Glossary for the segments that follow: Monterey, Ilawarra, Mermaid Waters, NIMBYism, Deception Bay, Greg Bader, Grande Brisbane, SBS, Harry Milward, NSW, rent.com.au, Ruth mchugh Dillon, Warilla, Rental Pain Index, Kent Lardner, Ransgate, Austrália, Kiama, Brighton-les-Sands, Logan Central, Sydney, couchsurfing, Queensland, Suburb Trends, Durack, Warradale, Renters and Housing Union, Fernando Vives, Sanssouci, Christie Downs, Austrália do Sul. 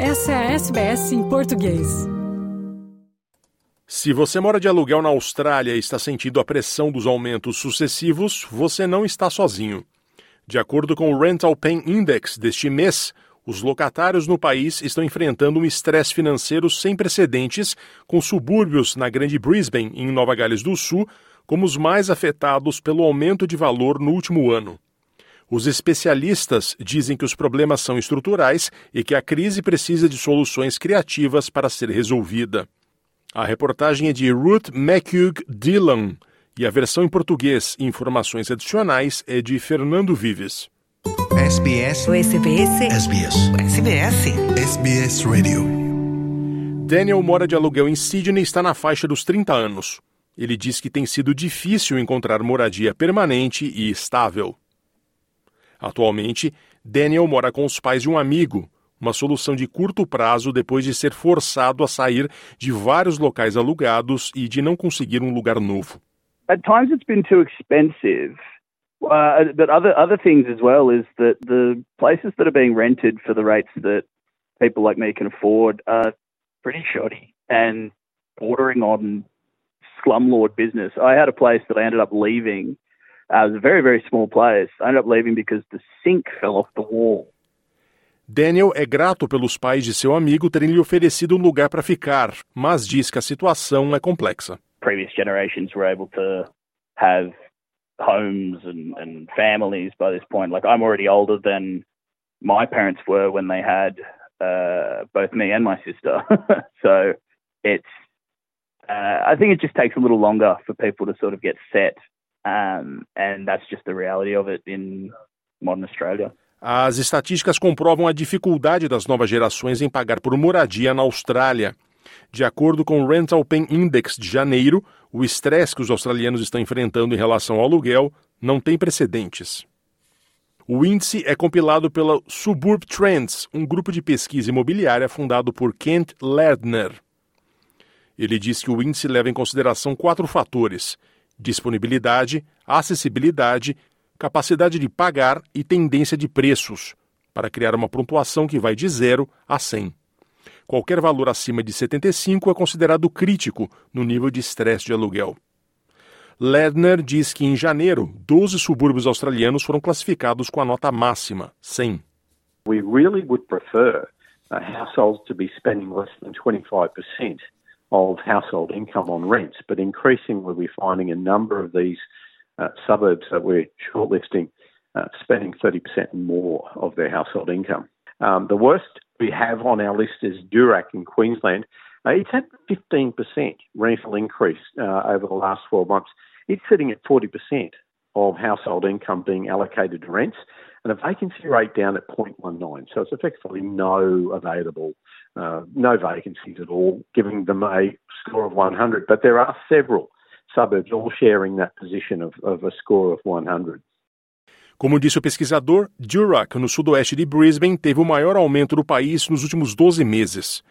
Essa é a SBS em português. Se você mora de aluguel na Austrália e está sentindo a pressão dos aumentos sucessivos, você não está sozinho. De acordo com o Rental Pain Index deste mês, os locatários no país estão enfrentando um estresse financeiro sem precedentes, com subúrbios na Grande Brisbane e em Nova Gales do Sul como os mais afetados pelo aumento de valor no último ano. Os especialistas dizem que os problemas são estruturais e que a crise precisa de soluções criativas para ser resolvida. A reportagem é de Ruth mchugh Dillon e a versão em português e informações adicionais é de Fernando Vives. SBS. O SBS. SBS. O SBS. SBS Radio. Daniel mora de aluguel em Sydney e está na faixa dos 30 anos. Ele diz que tem sido difícil encontrar moradia permanente e estável. Atualmente, Daniel mora com os pais de um amigo, uma solução de curto prazo depois de ser forçado a sair de vários locais alugados e de não conseguir um lugar novo. At times it's been too expensive. But other things as well is that the places that are being rented for the rates that people like me can afford are pretty shoddy and bordering on slumlord business. I had a place that I ended up leaving. It was a very, very small place. I ended up leaving because the sink fell off the wall. Daniel é grato pelos pais de seu amigo terem lhe oferecido um lugar para ficar, mas diz que a situação é complexa. Previous generations were able to have homes and families by this point. Like, I'm already older than my parents were when they had both me and my sister. So it's, I think it just takes a little longer for people to sort of get set. And that's just the reality of it in modern Australia. As estatísticas comprovam a dificuldade das novas gerações em pagar por moradia na Austrália. De acordo com o Rental Pain Index de janeiro, o estresse que os australianos estão enfrentando em relação ao aluguel não tem precedentes. O índice é compilado pela Suburb Trends, um grupo de pesquisa imobiliária fundado por Kent Lardner. Ele diz que o índice leva em consideração 4 fatores: disponibilidade, acessibilidade, capacidade de pagar e tendência de preços, para criar uma pontuação que vai de 0 a 100. Qualquer valor acima de 75 é considerado crítico no nível de estresse de aluguel. Ledner diz que em janeiro, 12 subúrbios australianos foram classificados com a nota máxima, 100. We really would prefer households to be spending less than 25% of household income on rents, but increasingly we're finding a number of these suburbs that we're shortlisting spending 30% more of their household income. The worst we have on our list is Durack in Queensland. It's had 15% rental increase over the last 12 months. It's sitting at 40% of household income being allocated to rents, and a vacancy rate down at 0.19. So it's effectively no vacancies at all, giving them a score of 100. But there are several suburbs all sharing that position of a score of 100. Como disse o pesquisador, Durack, no sudoeste de Brisbane, teve o maior aumento do país nos últimos 12 meses.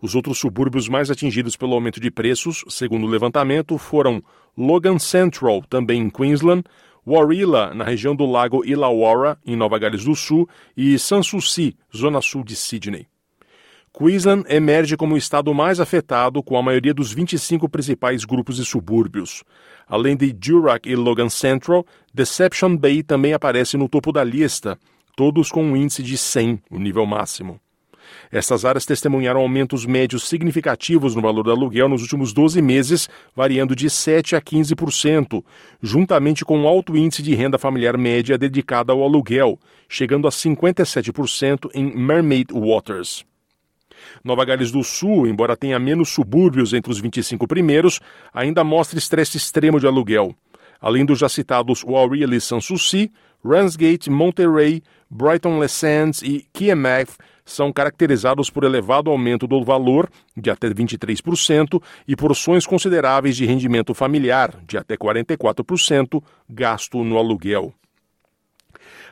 Os outros subúrbios mais atingidos pelo aumento de preços, segundo o levantamento, foram Logan Central, também em Queensland, Warilla, na região do lago Illawarra, em Nova Gales do Sul, e Sanssouci, zona sul de Sydney. Queensland emerge como o estado mais afetado, com a maioria dos 25 principais grupos e subúrbios. Além de Durack e Logan Central, Deception Bay também aparece no topo da lista, todos com um índice de 100, o nível máximo. Essas áreas testemunharam aumentos médios significativos no valor do aluguel nos últimos 12 meses, variando de 7% a 15%, juntamente com um alto índice de renda familiar média dedicada ao aluguel, chegando a 57% em Mermaid Waters. Nova Gales do Sul, embora tenha menos subúrbios entre os 25 primeiros, ainda mostra estresse extremo de aluguel. Além dos já citados Warilla e Sanssouci, Ransgate, Monterey, Brighton-les-Sands e Kiama são caracterizados por elevado aumento do valor, de até 23%, e porções consideráveis de rendimento familiar, de até 44%, gasto no aluguel.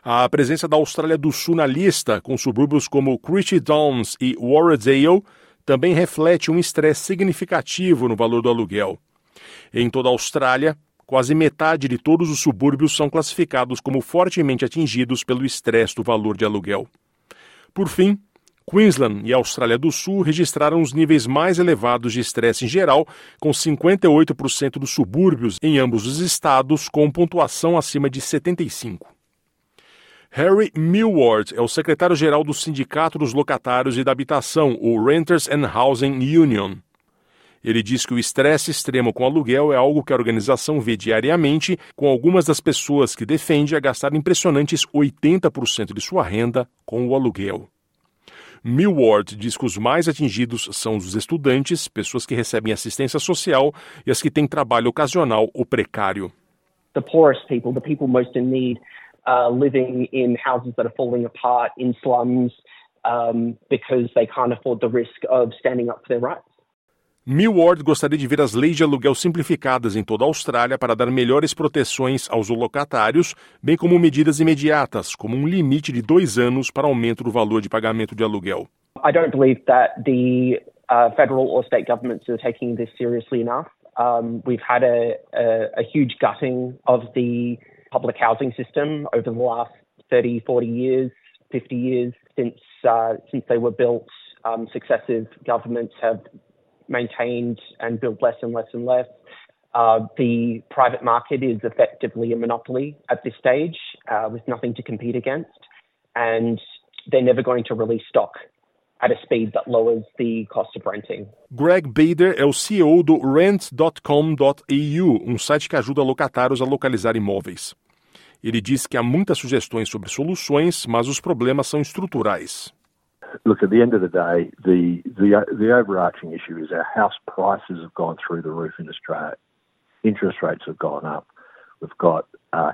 A presença da Austrália do Sul na lista, com subúrbios como Christie Downs e Warradale, também reflete um estresse significativo no valor do aluguel. Em toda a Austrália, quase metade de todos os subúrbios são classificados como fortemente atingidos pelo estresse do valor de aluguel. Por fim, Queensland e a Austrália do Sul registraram os níveis mais elevados de estresse em geral, com 58% dos subúrbios em ambos os estados, com pontuação acima de 75. Harry Milward é o secretário-geral do Sindicato dos Locatários e da Habitação, o Renters and Housing Union. Ele diz que o estresse extremo com aluguel é algo que a organização vê diariamente, com algumas das pessoas que defende a gastar impressionantes 80% de sua renda com o aluguel. Milward diz que os mais atingidos são os estudantes, pessoas que recebem assistência social e as que têm trabalho ocasional ou precário. The poorest people, the people most in need, living in houses that are falling apart, in slums, because they can't afford the risk of standing up for their rights. Milward gostaria de ver as leis de aluguel simplificadas em toda a Austrália para dar melhores proteções aos locatários, bem como medidas imediatas, como um limite de 2 anos para aumento do valor de pagamento de aluguel. I don't believe that the federal or state governments are taking this seriously enough. We've had a huge gutting of the public housing system over the last 30, 40 years, 50 years since they were built. Successive governments have maintained and built less and less and less. The private market is effectively a monopoly at this stage with nothing to compete against, and they're never going to release stock at a speed that lowers the cost of renting. Greg Bader é o CEO do rent.com.au, um site que ajuda locatários a localizar imóveis. Ele diz que há muitas sugestões sobre soluções, mas os problemas são estruturais. Look, at the end of the day, the overarching issue is our house prices have gone through the roof in Australia. Interest rates have gone up. We've got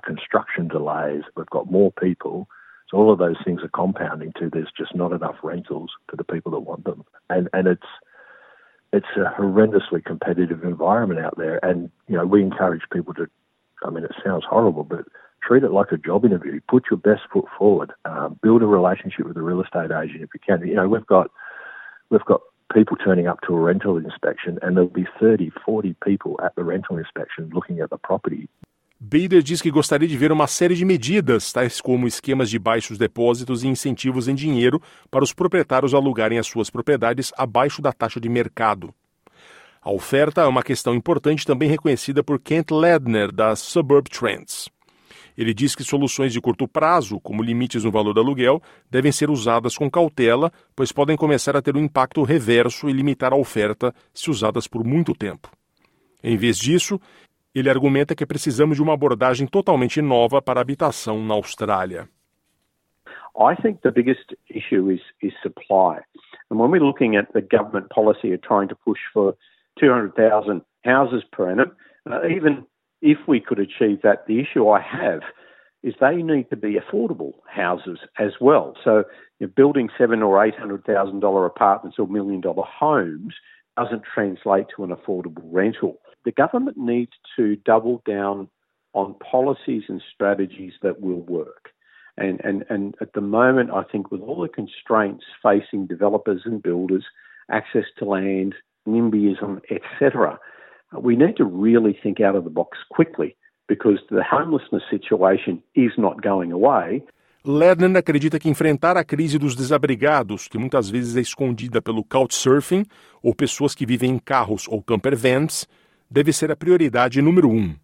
construction delays. We've got more people. So all of those things are compounding to there's just not enough rentals for the people that want them. And it's a horrendously competitive environment out there. And, you know, we encourage people to, I mean, it sounds horrible, but treat it like a job interview. Put your best foot forward. Build a relationship with a real estate agent if you can. You know, we've got people turning up to a rental inspection and there'll be 30, 40 people at the rental inspection looking at the property. Bader diz que gostaria de ver uma série de medidas, tais como esquemas de baixos depósitos e incentivos em dinheiro para os proprietários alugarem as suas propriedades abaixo da taxa de mercado. A oferta é uma questão importante também reconhecida por Kent Lardner, da Suburb Trends. Ele diz que soluções de curto prazo, como limites no valor do aluguel, devem ser usadas com cautela, pois podem começar a ter um impacto reverso e limitar a oferta se usadas por muito tempo. Em vez disso, ele argumenta que precisamos de uma abordagem totalmente nova para a habitação na Austrália. I think the biggest issue is supply. And when we're looking at the government policy of trying to push for 200,000 houses per annum, even if we could achieve that, the issue I have is they need to be affordable houses as well. So building $700,000 or $800,000 apartments or $1 million homes doesn't translate to an affordable rental. The government needs to double down on policies and strategies that will work. And at the moment, I think with all the constraints facing developers and builders, access to land, NIMBYism, etc., we need to really think out of the box quickly, because the homelessness situation is not going away. Lardner acredita que enfrentar a crise dos desabrigados, que muitas vezes é escondida pelo couchsurfing, ou pessoas que vivem em carros ou campervans, deve ser a prioridade número 1.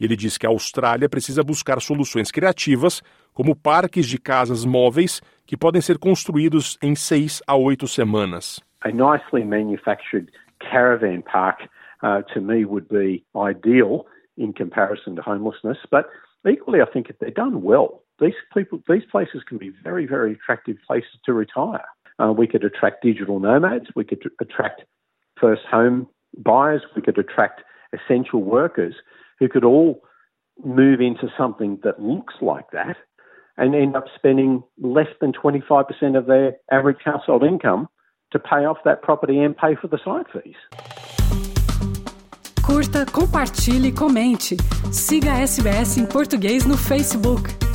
Ele diz que a Austrália precisa buscar soluções criativas, como parques de casas móveis, que podem ser construídos em 6 a 8 semanas. A nicely manufactured caravan park to me would be ideal in comparison to homelessness. But equally, I think if they're done well, these places can be very, very attractive places to retire. We could attract digital nomads. We could attract first home buyers. We could attract essential workers who could all move into something that looks like that and end up spending less than 25% of their average household income to pay off that property and pay for the site fees. Curta, compartilhe, comente. Siga a SBS em português no Facebook.